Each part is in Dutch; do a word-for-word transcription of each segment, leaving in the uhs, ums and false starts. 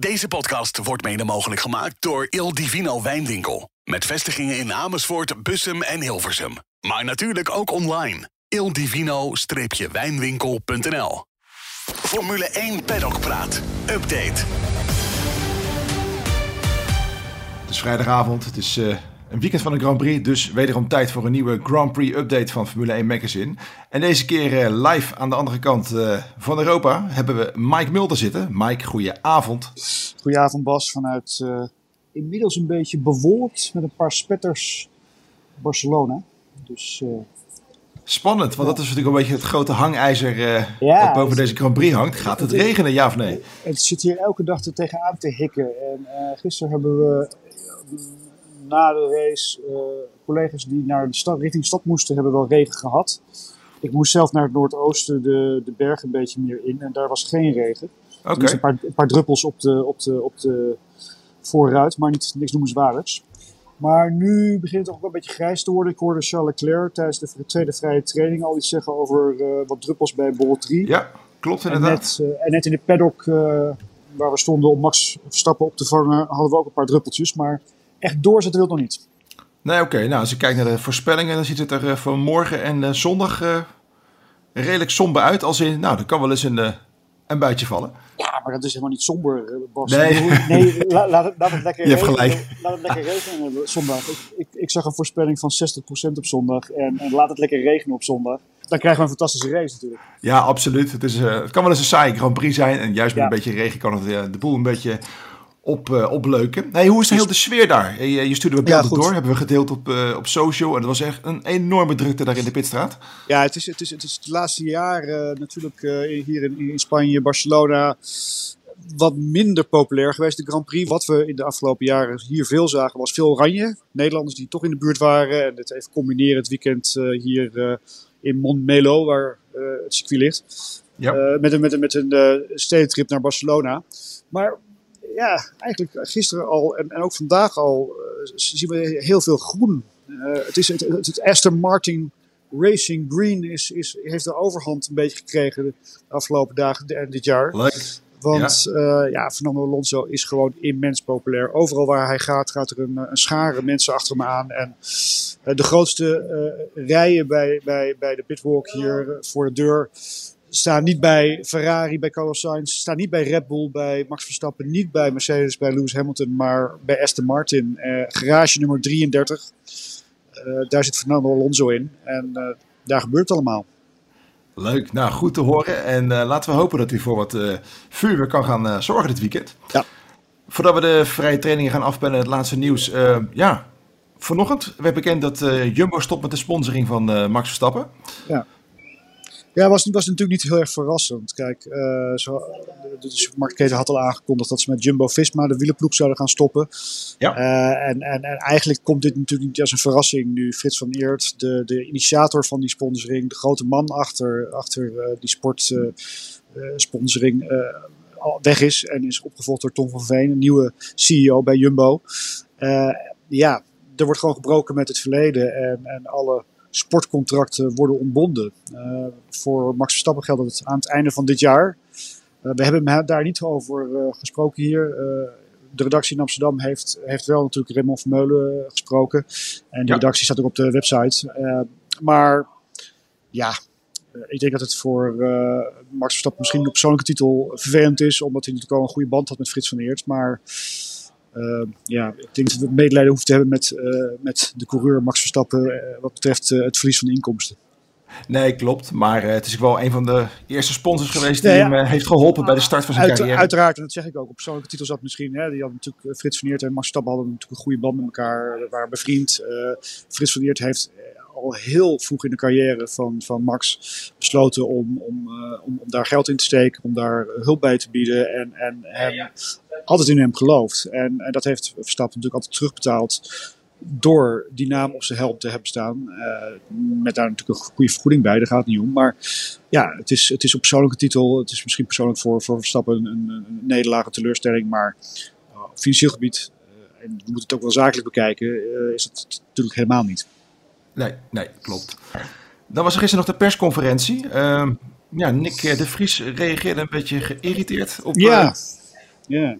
Deze podcast wordt mede mogelijk gemaakt door Il Divino Wijnwinkel. Met vestigingen in Amersfoort, Bussum en Hilversum. Maar natuurlijk ook online. il divino wijnwinkel punt n l Formule één Paddockpraat. Update. Het is vrijdagavond. Het is uh, een weekend van de Grand Prix. Dus wederom tijd voor een nieuwe Grand Prix update van Formule één Magazine. En deze keer uh, live aan de andere kant uh, van Europa hebben we Mike Mulder zitten. Mike, goedenavond. Goedenavond Bas. Vanuit uh, inmiddels een beetje bewolkt met een paar spetters Barcelona. Dus... Uh... Spannend, want ja. dat is natuurlijk een beetje het grote hangijzer uh, ja, dat boven het, deze Grand Prix hangt. Gaat het, het regenen, ja of nee? Het zit hier elke dag er tegenaan te hikken. En uh, gisteren hebben we uh, na de race uh, collega's die naar de stad, richting de stad moesten, hebben wel regen gehad. Ik moest zelf naar het noordoosten de, de bergen een beetje meer in en daar was geen regen. Okay. Er was een paar, een paar druppels op de, op de, op de voorruit, maar niet, niks noemenswaardigs. Maar nu begint het ook wel een beetje grijs te worden. Ik hoorde Charles Leclerc tijdens de tweede vrije training al iets zeggen over uh, wat druppels bij borrel drie. Ja, klopt inderdaad. En net, uh, en net in de paddock uh, waar we stonden om Max Verstappen op te vangen, hadden we ook een paar druppeltjes. Maar echt doorzetten wil het nog niet. Nee, oké. Okay. Nou, als je kijkt naar de voorspellingen, dan ziet het er uh, voor morgen en uh, zondag uh, redelijk somber uit. Als in, nou, er kan wel eens een, uh, een buitje vallen. Ja, maar dat is helemaal niet somber, Bas. Nee, nee la, la, la, laat het lekker je regenen. Hebt gelijk. Laat het lekker regenen zondag. Ik, ik, ik zag een voorspelling van zestig procent op zondag. En, en laat het lekker regenen op zondag. Dan krijgen we een fantastische race natuurlijk. Ja, absoluut. Het, is, uh, het kan wel eens een saaie Grand Prix zijn. En juist met ja. een beetje regen kan het uh, de boel een beetje op, uh, opleuken. Hey, hoe is de hele de sfeer daar? Je, je stuurde wat beelden ja, door. Hebben we gedeeld op, uh, op social. En dat was echt een enorme drukte daar in de pitstraat. Ja, het is het, is, het, is het laatste jaar uh, natuurlijk uh, hier in, in Spanje, Barcelona, wat minder populair geweest. De Grand Prix, wat we in de afgelopen jaren hier veel zagen, was veel oranje. Nederlanders die toch in de buurt waren. En het even combineren het weekend uh, hier uh, in Montmelo, waar uh, het circuit ligt. Ja. Uh, met een, met een, met een uh, stedentrip naar Barcelona. Maar... ja, eigenlijk gisteren al en, en ook vandaag al uh, zien we heel veel groen. Uh, het, is, het, het, het Aston Martin Racing Green is, is, heeft de overhand een beetje gekregen de afgelopen dagen de, dit jaar. Leuk. Want ja. Uh, ja, Fernando Alonso is gewoon immens populair. Overal waar hij gaat, gaat er een, een schare mensen achter hem aan. En uh, de grootste uh, rijen bij, bij, bij de pitwalk hier uh, voor de deur... staan niet bij Ferrari, bij Carlos Sainz, staan niet bij Red Bull, bij Max Verstappen, niet bij Mercedes, bij Lewis Hamilton, maar bij Aston Martin. Eh, garage nummer drieëndertig, uh, daar zit Fernando Alonso in en uh, daar gebeurt het allemaal. Leuk, nou goed te horen en uh, laten we hopen dat hij voor wat uh, vuurwerk kan gaan uh, zorgen dit weekend. Ja. Voordat we de vrije trainingen gaan afbellen, het laatste nieuws. Uh, ja, vanochtend werd bekend dat uh, Jumbo stopt met de sponsoring van uh, Max Verstappen. Ja. Ja, was, was natuurlijk niet heel erg verrassend. Kijk, uh, zo, de, de supermarktketen had al aangekondigd dat ze met Jumbo Visma de wielerploeg zouden gaan stoppen. Ja. Uh, en, en, en eigenlijk komt dit natuurlijk niet als een verrassing nu. Frits van Eerd, de, de initiator van die sponsoring, de grote man achter, achter uh, die sportsponsoring, uh, uh, weg is. En is opgevolgd door Tom van Veen, een nieuwe C E O bij Jumbo. Uh, ja, er wordt gewoon gebroken met het verleden en, en alle... sportcontracten worden ontbonden. Uh, voor Max Verstappen geldt dat aan het einde van dit jaar. Uh, we hebben hem daar niet over uh, gesproken hier. Uh, de redactie in Amsterdam heeft, heeft wel natuurlijk Raymond Vermeulen gesproken. En die ja. redactie staat ook op de website. Uh, maar ja, uh, ik denk dat het voor uh, Max Verstappen misschien op persoonlijke titel vervelend is. Omdat hij natuurlijk al een goede band had met Frits van Eerd. Maar... Uh, ja, ik denk dat we medelijden hoeven te hebben met, uh, met de coureur Max Verstappen uh, wat betreft uh, het verlies van de inkomsten. Nee, klopt. Maar uh, het is wel een van de eerste sponsors geweest die ja, ja. hem uh, heeft geholpen bij de start van zijn Uit, carrière. Uiteraard, en dat zeg ik ook. Op persoonlijke titel zat misschien. Hè, die hadden natuurlijk, Frits van Eerd en Max Verstappen hadden natuurlijk een goede band met elkaar. Waren bevriend. Uh, Frits van Eerd heeft al heel vroeg in de carrière van, van Max besloten om, om, uh, om, om daar geld in te steken. Om daar hulp bij te bieden. En, en hem... Ja, ja. altijd in hem geloofd. En, en dat heeft Verstappen natuurlijk altijd terugbetaald door die naam op zijn helm te hebben staan. Uh, met daar natuurlijk een goede vergoeding bij, daar gaat het niet om. Maar ja, het is, het is op persoonlijke titel. Het is misschien persoonlijk voor, voor Verstappen een, een, een nederlaag, een teleurstelling. Maar uh, op financieel gebied, uh, en we moeten het ook wel zakelijk bekijken, uh, is het natuurlijk helemaal niet. Nee, nee, klopt. Dan was er gisteren nog de persconferentie. Uh, ja, Nyck de Vries reageerde een beetje geïrriteerd op... Ja, uh, ja.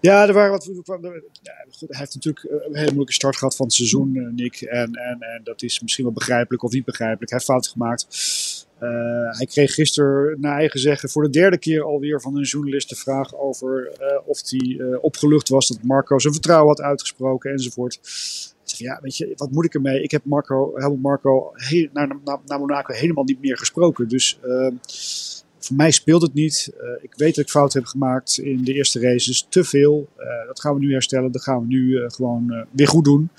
Ja, er waren wat. Ja, goed, hij heeft natuurlijk een hele moeilijke start gehad van het seizoen, uh, Nick. En, en, en dat is misschien wel begrijpelijk of niet begrijpelijk. Hij heeft fouten gemaakt. Uh, hij kreeg gisteren, naar eigen zeggen, voor de derde keer alweer van een journalist de vraag over uh, of hij uh, opgelucht was dat Marko zijn vertrouwen had uitgesproken enzovoort. Ja, weet je, wat moet ik ermee? Ik heb Marko, Helmut Marko heel, naar, naar, naar Monaco helemaal niet meer gesproken. Dus uh, voor mij speelt het niet. Uh, ik weet dat ik fout heb gemaakt in de eerste races. Te veel. Uh, dat gaan we nu herstellen. Dat gaan we nu uh, gewoon uh, weer goed doen.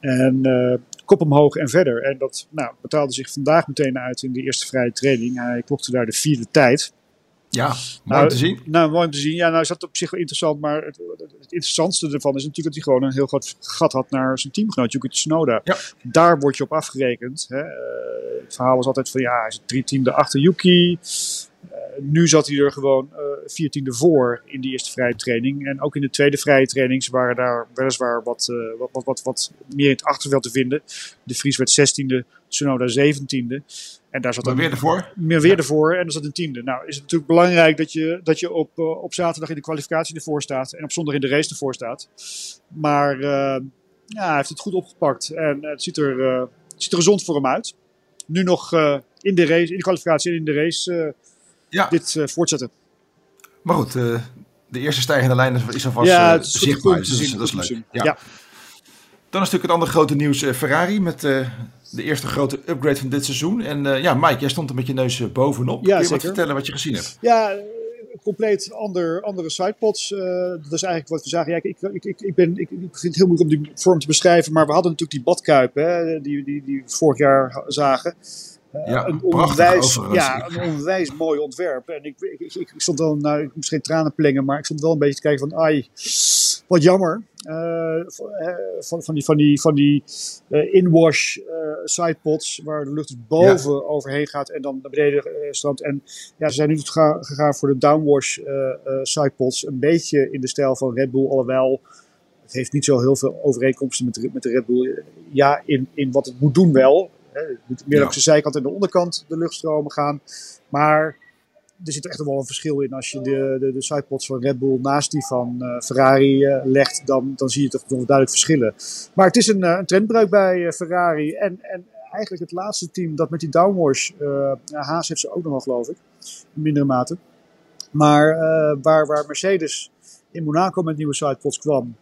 En uh, kop omhoog en verder. En dat nou, betaalde zich vandaag meteen uit in de eerste vrije training. Hij klopte daar de vierde tijd. Ja, mooi nou, te zien. Nou, mooi om te zien. Ja, nou is dat op zich wel interessant. Maar het, het interessantste ervan is natuurlijk dat hij gewoon een heel groot gat had naar zijn teamgenoot, Yuki Tsunoda. Ja. Daar word je op afgerekend. Hè. Uh, het verhaal was altijd van, ja, hij is drie tiende achter Yuki. Uh, nu zat hij er gewoon uh, vier tiende voor in die eerste vrije training. En ook in de tweede vrije training, ze waren daar weliswaar wat, uh, wat, wat, wat, wat meer in het achterveld te vinden. De Vries werd zestiende, Tsunoda zeventiende. En daar zat maar weer ervoor. Meer weer ervoor en dan zat een tiende. Nou is het natuurlijk belangrijk dat je, dat je op, uh, op zaterdag in de kwalificatie ervoor staat. En op zondag in de race ervoor staat. Maar uh, ja, hij heeft het goed opgepakt. En het ziet er, uh, het ziet er gezond voor hem uit. Nu nog uh, in de race, in de kwalificatie en in de race uh, ja. dit uh, voortzetten. Maar goed, uh, de eerste stijgende lijn is alvast ja, uh, zichtbaar. Dus, dus, dat is leuk. Ja. Ja. Dan is natuurlijk het andere grote nieuws. Uh, Ferrari met... Uh, De eerste grote upgrade van dit seizoen. En uh, ja, Mike, jij stond er met je neus bovenop. Ja, kun je wat vertellen wat je gezien hebt? Ja, compleet ander, andere sidepods. Uh, dat is eigenlijk wat we zagen. Ja, ik, ik, ik, ik, ben, ik, ik vind het heel moeilijk om die vorm te beschrijven. Maar we hadden natuurlijk die badkuip hè, die, die, die we vorig jaar zagen. Uh, ja, een onwijs, ja, een onwijs mooi ontwerp. En ik, ik, ik, ik stond wel, nou, ik moest geen tranen plengen, maar ik stond wel een beetje te kijken van, ai, wat jammer. Uh, van, van die, van die, van die uh, inwash uh, sidepods, waar de lucht boven ja. overheen gaat en dan naar beneden uh, stroomt. En ja, ze zijn nu gegaan voor de downwash uh, uh, sidepods. Een beetje in de stijl van Red Bull, alhoewel. Het heeft niet zo heel veel overeenkomsten met de, met de Red Bull. Ja, in, in wat het moet doen wel. Het moet meer ja. op de zijkant en de onderkant de luchtstromen gaan. Maar er zit echt wel een verschil in. Als je de, de, de sidepods van Red Bull naast die van uh, Ferrari uh, legt, dan, dan zie je toch duidelijk verschillen. Maar het is een, uh, een trendbreuk bij uh, Ferrari. En, en eigenlijk het laatste team dat met die downwash, uh, Haas heeft ze ook nog wel geloof ik, in mindere mate. Maar uh, waar, waar Mercedes in Monaco met nieuwe sidepods kwam,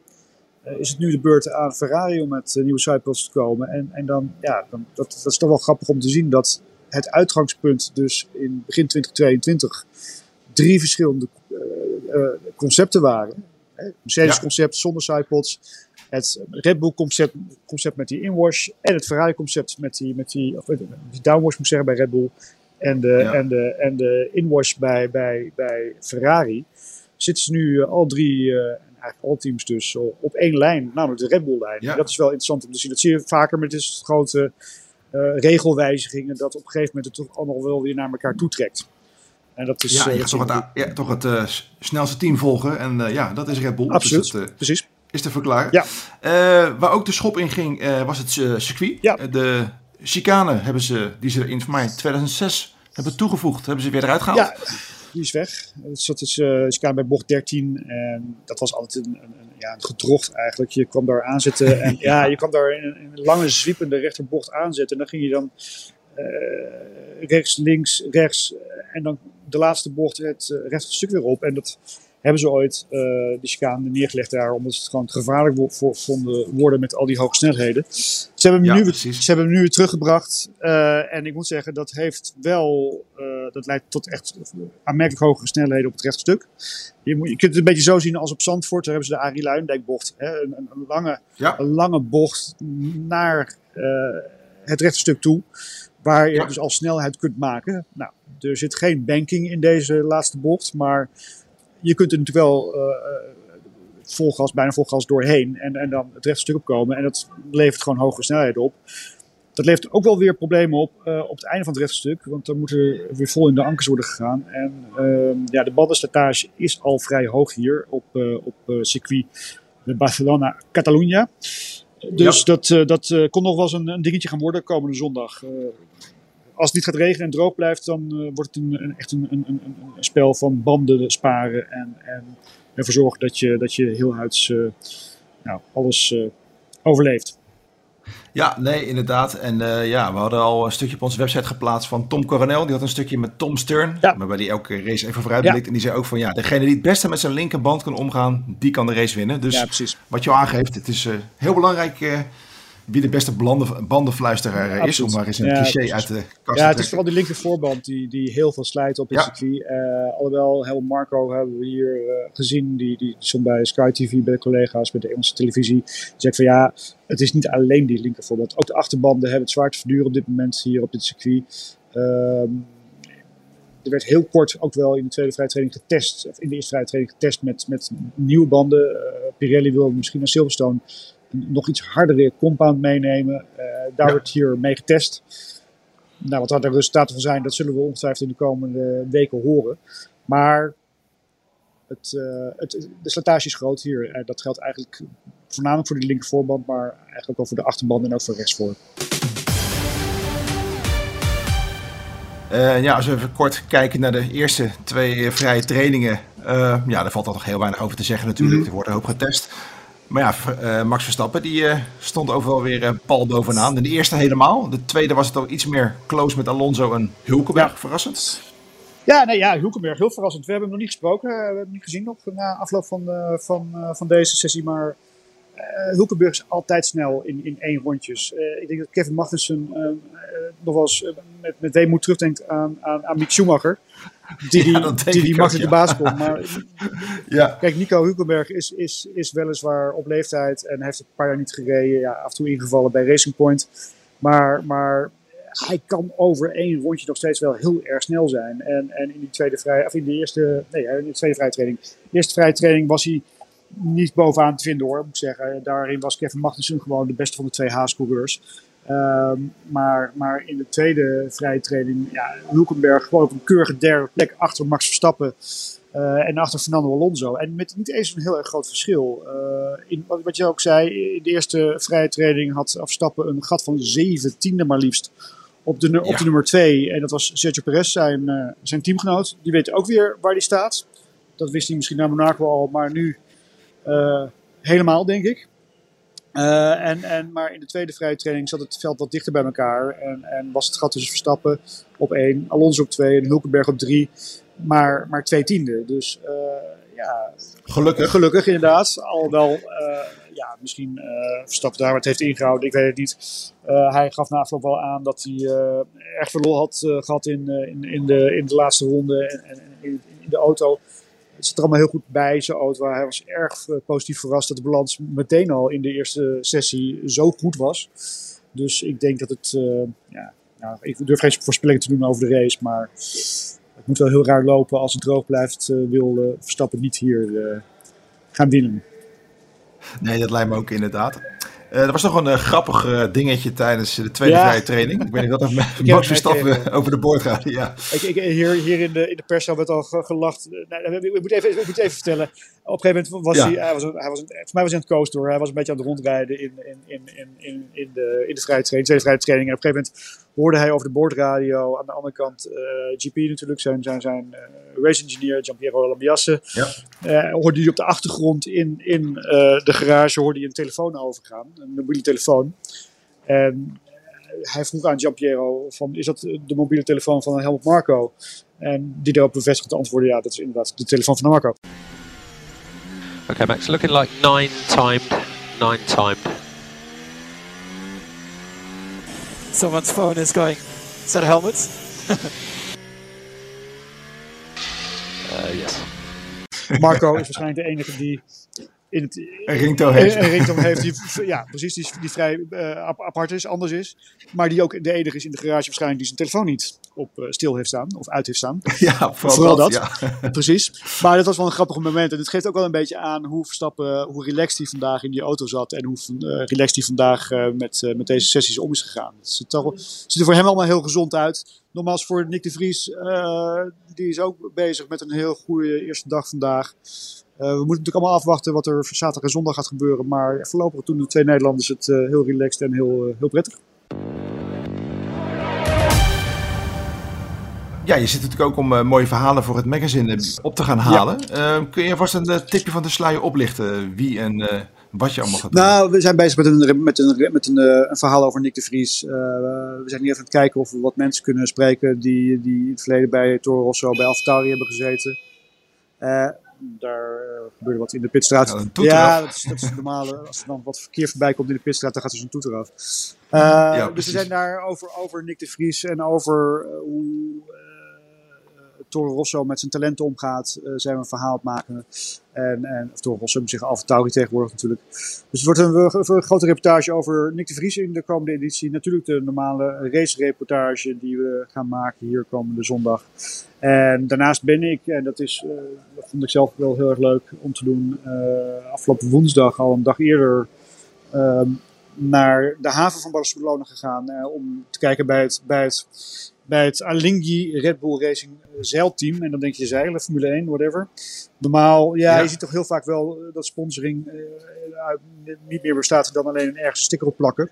Uh, is het nu de beurt aan Ferrari om met uh, nieuwe sidepods te komen. En, en dan, ja, dan, dat, dat is toch wel grappig om te zien dat het uitgangspunt dus in begin twintig tweeëntwintig drie verschillende uh, uh, concepten waren. Mercedes concept zonder sidepods, het Red Bull concept, concept met die inwash en het Ferrari concept met die, met die, of, die downwash moet ik zeggen bij Red Bull en de, ja. en de, en de inwash bij, bij, bij Ferrari. Zitten ze nu uh, al drie... Uh, eigenlijk al teams dus op één lijn, namelijk de Red Bull-lijn. Ja. Dat is wel interessant om te zien. Dat zie je vaker met dit soort grote uh, regelwijzigingen, dat op een gegeven moment het toch allemaal wel weer naar elkaar toetrekt. En dat is, ja, uh, je gaat toch het, die... ja, toch het uh, snelste team volgen. En uh, ja, dat is Red Bull. Absoluut, dus dat, uh, precies. Is te verklaren. Ja. Uh, waar ook de schop in ging, uh, was het uh, circuit. Ja. Uh, de chicane hebben ze, die ze in voor mij tweeduizend zes hebben toegevoegd, hebben ze weer eruit gehaald. Ja. Die is weg. Dus dat is uh, chicane bij bocht dertien. En dat was altijd een, een, een, ja, een gedrocht eigenlijk. Je kwam daar aanzetten. En, ja. ja, je kwam daar in een, een lange zwiepende rechterbocht aanzetten. En dan ging je dan uh, rechts, links, rechts. En dan de laatste bocht het uh, rechtstuk weer op. En dat hebben ze ooit, uh, die chicane, neergelegd daar. Omdat ze het gewoon gevaarlijk wo- voor, vonden worden met al die hoge snelheden. Ze hebben hem, ja, nu, ze hebben hem nu weer teruggebracht. Uh, en ik moet zeggen, dat heeft wel... Uh, dat leidt tot echt aanmerkelijk hogere snelheden op het rechtstuk. Je, moet, je kunt het een beetje zo zien als op Zandvoort. Daar hebben ze de Arie Luijendijkbocht. Hè? Een, een, lange, ja. een lange bocht naar uh, het rechtstuk toe. Waar je ja. dus al snelheid kunt maken. Nou, er zit geen banking in deze laatste bocht. Maar je kunt er natuurlijk wel uh, vol gas, bijna vol gas doorheen. En, en dan het rechtstuk opkomen. En dat levert gewoon hogere snelheden op. Dat levert ook wel weer problemen op uh, op het einde van het rechtstuk. Want dan moet er weer vol in de ankers worden gegaan. En uh, ja, de bandenstatage is al vrij hoog hier op, uh, op uh, circuit Barcelona-Catalunya. Dus ja. dat, uh, dat uh, kon nog wel eens een, een dingetje gaan worden komende zondag. Uh, als het niet gaat regenen en droog blijft, dan uh, wordt het een, een, echt een, een, een, een spel van banden sparen en, en En voor zorgt dat je, dat je heel huids uh, nou, alles uh, overleeft. Ja, nee, inderdaad. En uh, ja, we hadden al een stukje op onze website geplaatst van Tom Coronel. Die had een stukje met Tom Stern, ja. waarbij die elke race even vooruit blikt. Ja. En die zei ook van, ja, degene die het beste met zijn linkerband kan omgaan, die kan de race winnen. Dus ja, precies. Wat je al aangeeft, het is uh, heel belangrijk uh, wie de beste blande, bandenfluisteraar uh, ja, is. Om maar eens een ja, cliché precies. uit de kast ja, te trekken. Ja, het is vooral die linkervoorband die, die heel veel slijt op het ja. circuit. Uh, alhoewel, Helmut Marko hebben we hier uh, gezien. Die, die stond bij Sky T V, bij de collega's, bij de Engelse televisie. Die zegt van, ja... Het is niet alleen die linkervoorband. Ook de achterbanden hebben het zwaar te verduren op dit moment hier op dit circuit. Um, er werd heel kort ook wel in de tweede vrije training getest. Of in de eerste vrije training getest met, met nieuwe banden. Uh, Pirelli wil misschien naar Silverstone een nog iets hardere compound meenemen. Uh, daar ja. wordt hier mee getest. Nou, wat daar de resultaten van zijn, dat zullen we ongetwijfeld in de komende weken horen. Maar het, uh, het, de slijtage is groot hier. Uh, dat geldt eigenlijk... Voornamelijk voor die linkervoorband, maar eigenlijk ook voor de achterband en ook voor rechtsvoor. Uh, ja, als we even kort kijken naar de eerste twee vrije trainingen. Uh, ja, daar valt al nog heel weinig over te zeggen natuurlijk. Mm-hmm. Er wordt een hoop getest. Maar ja, uh, Max Verstappen die uh, stond overal weer uh, pal bovenaan. En de eerste helemaal. De tweede was het al iets meer close met Alonso en Hülkenberg, ja. verrassend. Ja, nee, ja, Hülkenberg, heel verrassend. We hebben hem nog niet gesproken. We hebben hem niet gezien nog na afloop van, uh, van, uh, van deze sessie, maar... Uh, Hülkenberg is altijd snel in, in één rondjes. Uh, ik denk dat Kevin Magnussen uh, uh, nog wel eens uh, met, met weemoed terugdenkt aan, aan, aan Mick Schumacher. Die ja, die, die, die makkelijk de ja. baas kon. Maar, ja. Kijk, Nico Hülkenberg is, is, is weliswaar op leeftijd en heeft een paar jaar niet gereden. Ja, af en toe ingevallen bij Racing Point. Maar, maar hij kan over één rondje nog steeds wel heel erg snel zijn. En, en in, die tweede vrij, of in de eerste, nee, in de tweede vrije training. De eerste vrije training was hij... Niet bovenaan te vinden hoor, moet ik zeggen. Daarin was Kevin Magnussen gewoon de beste van de twee Haas-coureurs. Um, maar, maar in de tweede vrije training, ja, Hülkenberg gewoon op een keurige derde plek achter Max Verstappen. Uh, en achter Fernando Alonso. En met niet eens een heel erg groot verschil. Uh, in, wat je ook zei, in de eerste vrije training had Verstappen een gat van zeventiende maar liefst. Op de, op ja. de nummer twee. En dat was Sergio Perez, zijn, uh, zijn teamgenoot. Die weet ook weer waar hij staat. Dat wist hij misschien naar Monaco al, maar nu... Uh, helemaal, denk ik. Uh, en, en, maar in de tweede vrije training zat het veld wat dichter bij elkaar. En, en was het gat tussen Verstappen op één, Alonso op twee en Hülkenberg op drie. Maar, maar twee tiende. Dus uh, ja, gelukkig. Gelukkig inderdaad. Alhoewel, uh, ja, misschien uh, Verstappen daar wat heeft ingehouden. Ik weet het niet. Uh, hij gaf na afloop wel aan dat hij uh, echt veel lol had uh, gehad in, uh, in, in, de, in de laatste ronde en, en in, in de auto. Het zit er allemaal heel goed bij, zijn auto. Hij was erg uh, positief verrast dat de balans meteen al in de eerste sessie zo goed was. Dus ik denk dat het... Uh, ja, nou, ik durf geen voorspelling te doen over de race, maar het moet wel heel raar lopen. Als het droog blijft, uh, wil uh, Verstappen niet hier uh, gaan winnen. Nee, dat lijkt me ook inderdaad. Uh, er was nog een uh, grappig uh, dingetje tijdens de tweede ja. vrije training. Ik weet niet of Max Verstappen over de boord gaat. Ja. Ik, ik, hier, hier in de, in de pers werd al gelacht. Nou, ik, moet even, ik moet even vertellen. Op een gegeven moment was ja. hij... hij, was, hij was een, voor mij was hij aan het coasten hoor. Hij was een beetje aan het rondrijden in, in, in, in, in, de, in de vrije training, tweede vrije training. En op een gegeven moment hoorde hij over de boordradio. Aan de andere kant uh, G P natuurlijk. Zijn, zijn, zijn uh, race engineer, Gianpiero Lambiasse. Ja. Uh, hoorde hij op de achtergrond in, in uh, de garage hoorde hij een telefoon overgaan. Een mobiele telefoon. En hij vroeg aan Gianpiero van, is dat de mobiele telefoon van Helmut Marko? En die daarop bevestigd antwoordde, ja, dat is inderdaad de telefoon van Marko. Okay, Max, looking like nine timed, nine timed. Someone's phone is going, is that Helmut? uh, yes. Marko is waarschijnlijk de enige die... In het, een ringtone heeft. Een ringtone heeft die, ja, precies, die, die vrij uh, apart is, anders is. Maar die ook de enige is in de garage waarschijnlijk die zijn telefoon niet op uh, stil heeft staan. Of uit heeft staan. Ja, vooral, vooral dat. dat. Ja. Precies. Maar dat was wel een grappig moment. En het geeft ook wel een beetje aan hoe Verstappen, hoe relaxed hij vandaag in die auto zat. En hoe uh, relaxed hij vandaag uh, met, uh, met deze sessies om is gegaan. Het ziet, toch, het ziet er voor hem allemaal heel gezond uit. Nogmaals voor Nyck de Vries. Uh, die is ook bezig met een heel goede eerste dag vandaag. Uh, we moeten natuurlijk allemaal afwachten wat er zaterdag en zondag gaat gebeuren. Maar ja, voorlopig doen de twee Nederlanders het uh, heel relaxed en heel, uh, heel prettig. Ja, je zit natuurlijk ook om uh, mooie verhalen voor het magazine op te gaan halen. Ja. Uh, kun je vast een uh, tipje van de sluier oplichten? Wie en uh, wat je allemaal gaat doen? Nou, we zijn bezig met een, met een, met een, uh, een verhaal over Nyck de Vries. Uh, we zijn nu even aan het kijken of we wat mensen kunnen spreken die, die in het verleden bij Toro Rosso, bij AlphaTauri hebben gezeten. Uh, daar uh, gebeurde wat in de pitstraat. Ja, een toeter ja, af. Dat, is, dat is het normale. Als er dan wat verkeer voorbij komt in de pitstraat, dan gaat er zo'n toeter af. Uh, ja, dus we zijn daar over, over Nyck de Vries en over uh, hoe Toro Rosso met zijn talenten omgaat, uh, zijn we een verhaal aan het maken. En, en, of Toro Rosso moet zeggen, AlphaTauri tegenwoordig natuurlijk. Dus het wordt een, een, een grote reportage over Nyck de Vries in de komende editie. Natuurlijk de normale race-reportage die we gaan maken hier komende zondag. En daarnaast ben ik, en dat is, uh, dat vond ik zelf wel heel erg leuk om te doen, uh, afgelopen woensdag, al een dag eerder, uh, naar de haven van Barcelona gegaan. Uh, om te kijken bij het... Bij het Bij het Alinghi Red Bull Racing zeilteam. En dan denk je zeilen, Formule één, whatever. Normaal, ja, ja, je ziet toch heel vaak wel dat sponsoring uh, niet meer bestaat dan alleen ergens een sticker op plakken.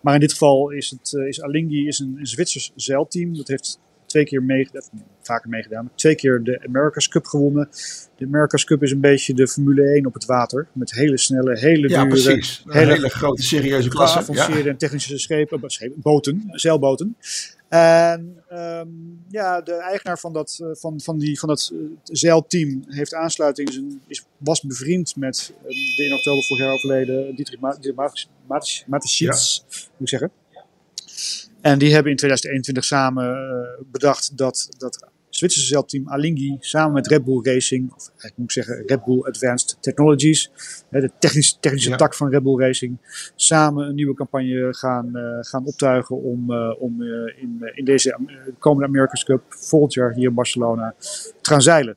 Maar in dit geval is, het, uh, is Alinghi is een, een Zwitsers zeilteam. Dat heeft twee keer meegedaan, vaker meegedaan, maar twee keer de America's Cup gewonnen. De America's Cup is een beetje de Formule één op het water. Met hele snelle, hele ja, dure, precies. Hele, hele grote, serieuze klassen. Geavanceerde ja. en technische schepen, boten, zeilboten. En um, ja, de eigenaar van dat, van, van die, van dat uh, zeilteam heeft aansluiting, is, was bevriend met uh, de in oktober vorig jaar overleden Dietrich Mateschitz, moet ik zeggen. En die hebben in tweeduizend eenentwintig samen uh, bedacht dat dat Zwitserse zeilteam Alinghi samen met Red Bull Racing, of eigenlijk moet ik zeggen Red Bull Advanced Technologies, hè, de technische, technische ja. tak van Red Bull Racing, samen een nieuwe campagne gaan, uh, gaan optuigen om, uh, om uh, in, uh, in deze uh, komende America's Cup volgend jaar hier in Barcelona te gaan zeilen.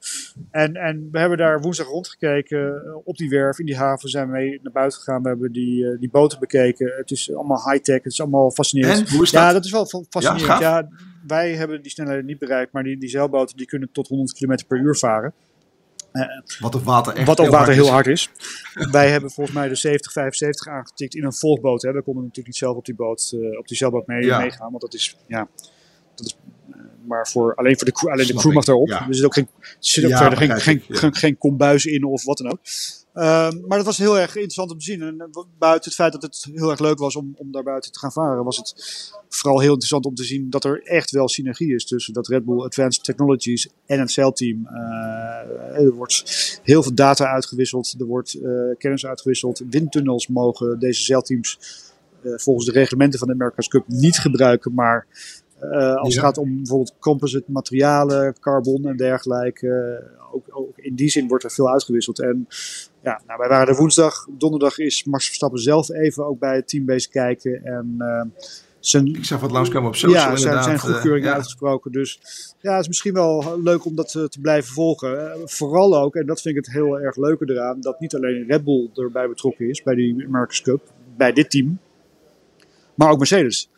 En, en we hebben daar woensdag rondgekeken op die werf, in die haven zijn we mee naar buiten gegaan, we hebben die, uh, die boten bekeken, het is allemaal high-tech, het is allemaal fascinerend. En, hoe is dat? Ja, dat is wel fascinerend. Ja, ja, wij hebben die snelheden niet bereikt, maar die, die zeilboten die kunnen tot honderd kilometer per uur varen. Wat op water echt Wat op water heel hard is. Hard is. Wij hebben volgens mij de zeventig, vijfenzeventig aangetikt in een volgboot. Hè. We konden natuurlijk niet zelf op die, boot, uh, op die zeilboot mee, ja. meegaan, want dat is... Ja, dat is uh, maar voor, alleen, voor de, alleen de crew mag daarop. Ja. Er zit ook geen, zit ook ja, verder geen, ik, geen, ja. geen, geen kombuis in of wat dan ook. Uh, maar dat was heel erg interessant om te zien. En buiten het feit dat het heel erg leuk was om, om daar buiten te gaan varen, was het vooral heel interessant om te zien dat er echt wel synergie is tussen dat Red Bull Advanced Technologies en het zeilteam. Uh, er wordt heel veel data uitgewisseld, er wordt uh, kennis uitgewisseld. Windtunnels mogen deze zeilteams uh, volgens de reglementen van de America's Cup niet gebruiken, maar Uh, als het ja. gaat om bijvoorbeeld composite materialen, carbon en dergelijke. Uh, ook, ook in die zin wordt er veel uitgewisseld. En ja, nou, wij waren er woensdag. Donderdag is Max Verstappen zelf even ook bij het team bezig kijken. En, uh, zijn, ik zag wat langskomen op social. Ja, zijn, zijn goedkeuringen uh, ja. uitgesproken. Dus ja, het is misschien wel leuk om dat uh, te blijven volgen. Uh, vooral ook, en dat vind ik het heel erg leuke eraan, dat niet alleen Red Bull erbij betrokken is bij die America's Cup, bij dit team. Maar ook Mercedes.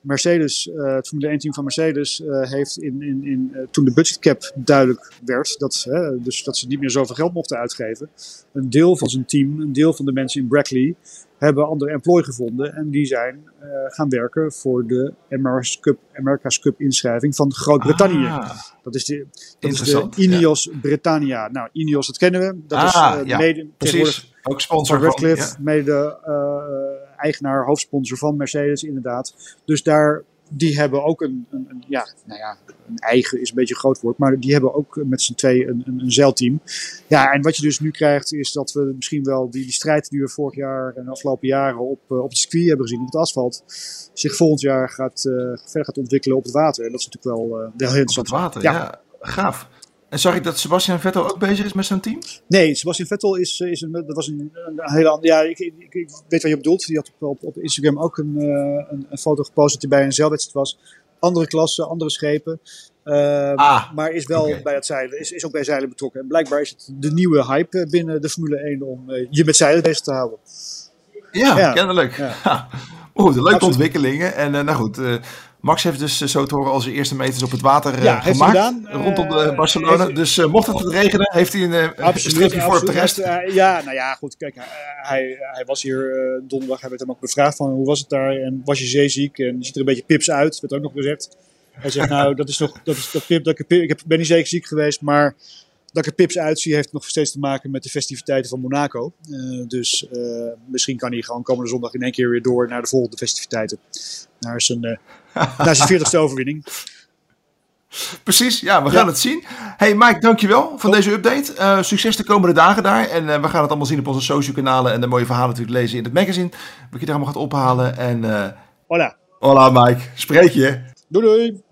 Mercedes, uh, het Formule één team van Mercedes uh, heeft in, in, in, uh, toen de budgetcap duidelijk werd, dat, uh, dus dat ze niet meer zoveel geld mochten uitgeven, een deel van zijn team, een deel van de mensen in Brackley, hebben ander employ gevonden en die zijn uh, gaan werken voor de America's Cup, America's Cup inschrijving van Groot-Brittannië. Ah, dat is de, dat is de Ineos ja. Britannia. Nou, Ineos, dat kennen we. Dat ah, is uh, ja, mede, precies. Ook sponsor van Redcliffe, ja. mede uh, eigenaar, hoofdsponsor van Mercedes inderdaad. Dus daar, die hebben ook een, een, een, ja, nou ja, een eigen is een beetje een groot woord, maar die hebben ook met z'n twee een, een, een zeilteam. Ja, en wat je dus nu krijgt is dat we misschien wel die, die strijd die we vorig jaar en de afgelopen jaren op, op het circuit hebben gezien, op het asfalt, zich volgend jaar gaat, uh, verder gaat ontwikkelen op het water. En dat is natuurlijk wel, uh, wel heel interessant. Op het water, ja. ja. Gaaf. En zag ik dat Sebastian Vettel ook bezig is met zijn team? Nee, Sebastian Vettel is, is een, dat was een, een hele andere... Ja, ik, ik, ik weet wat je bedoelt. Die had op, op Instagram ook een, een, een foto gepost dat hij bij een zeilwedstrijd was. Andere klassen, andere schepen. Uh, ah, maar is wel okay. bij het zeilen, is, is ook bij zeilen betrokken. En blijkbaar is het de nieuwe hype binnen de Formule één om je met zeilen bezig te houden. Ja, ja. kennelijk. Ja. Ja. Oeh, de leuke Absoluut. ontwikkelingen. En uh, nou goed... Uh, Max heeft dus zo te horen al zijn eerste meters op het water ja, gemaakt rondom de Barcelona. Heeft, dus uh, mocht het regenen, heeft hij een, een stripje voor op de rest. Uh, ja, nou ja, goed. Kijk, uh, hij, hij was hier uh, donderdag. Hij werd hem ook bevraagd van hoe was het daar en was je zeeziek en je ziet er een beetje pips uit. Dat werd ook nog gezegd. Hij zegt, nou, dat is nog, dat is dat Pip, dat ik, Pip, ik ben niet zeker ziek geweest, maar dat ik er pips uitzie heeft nog steeds te maken met de festiviteiten van Monaco. Uh, dus uh, misschien kan hij gewoon komende zondag in één keer weer door naar de volgende festiviteiten. Naar zijn, uh, naar zijn veertigste overwinning. Precies, ja, we gaan ja. het zien. Hey Mike, dankjewel voor deze update. Uh, succes de komende dagen daar. En uh, we gaan het allemaal zien op onze social kanalen en de mooie verhalen natuurlijk lezen in het magazine. Wat je daar allemaal gaat ophalen. En, uh... Hola. Hola Mike, spreek je. Doei doei.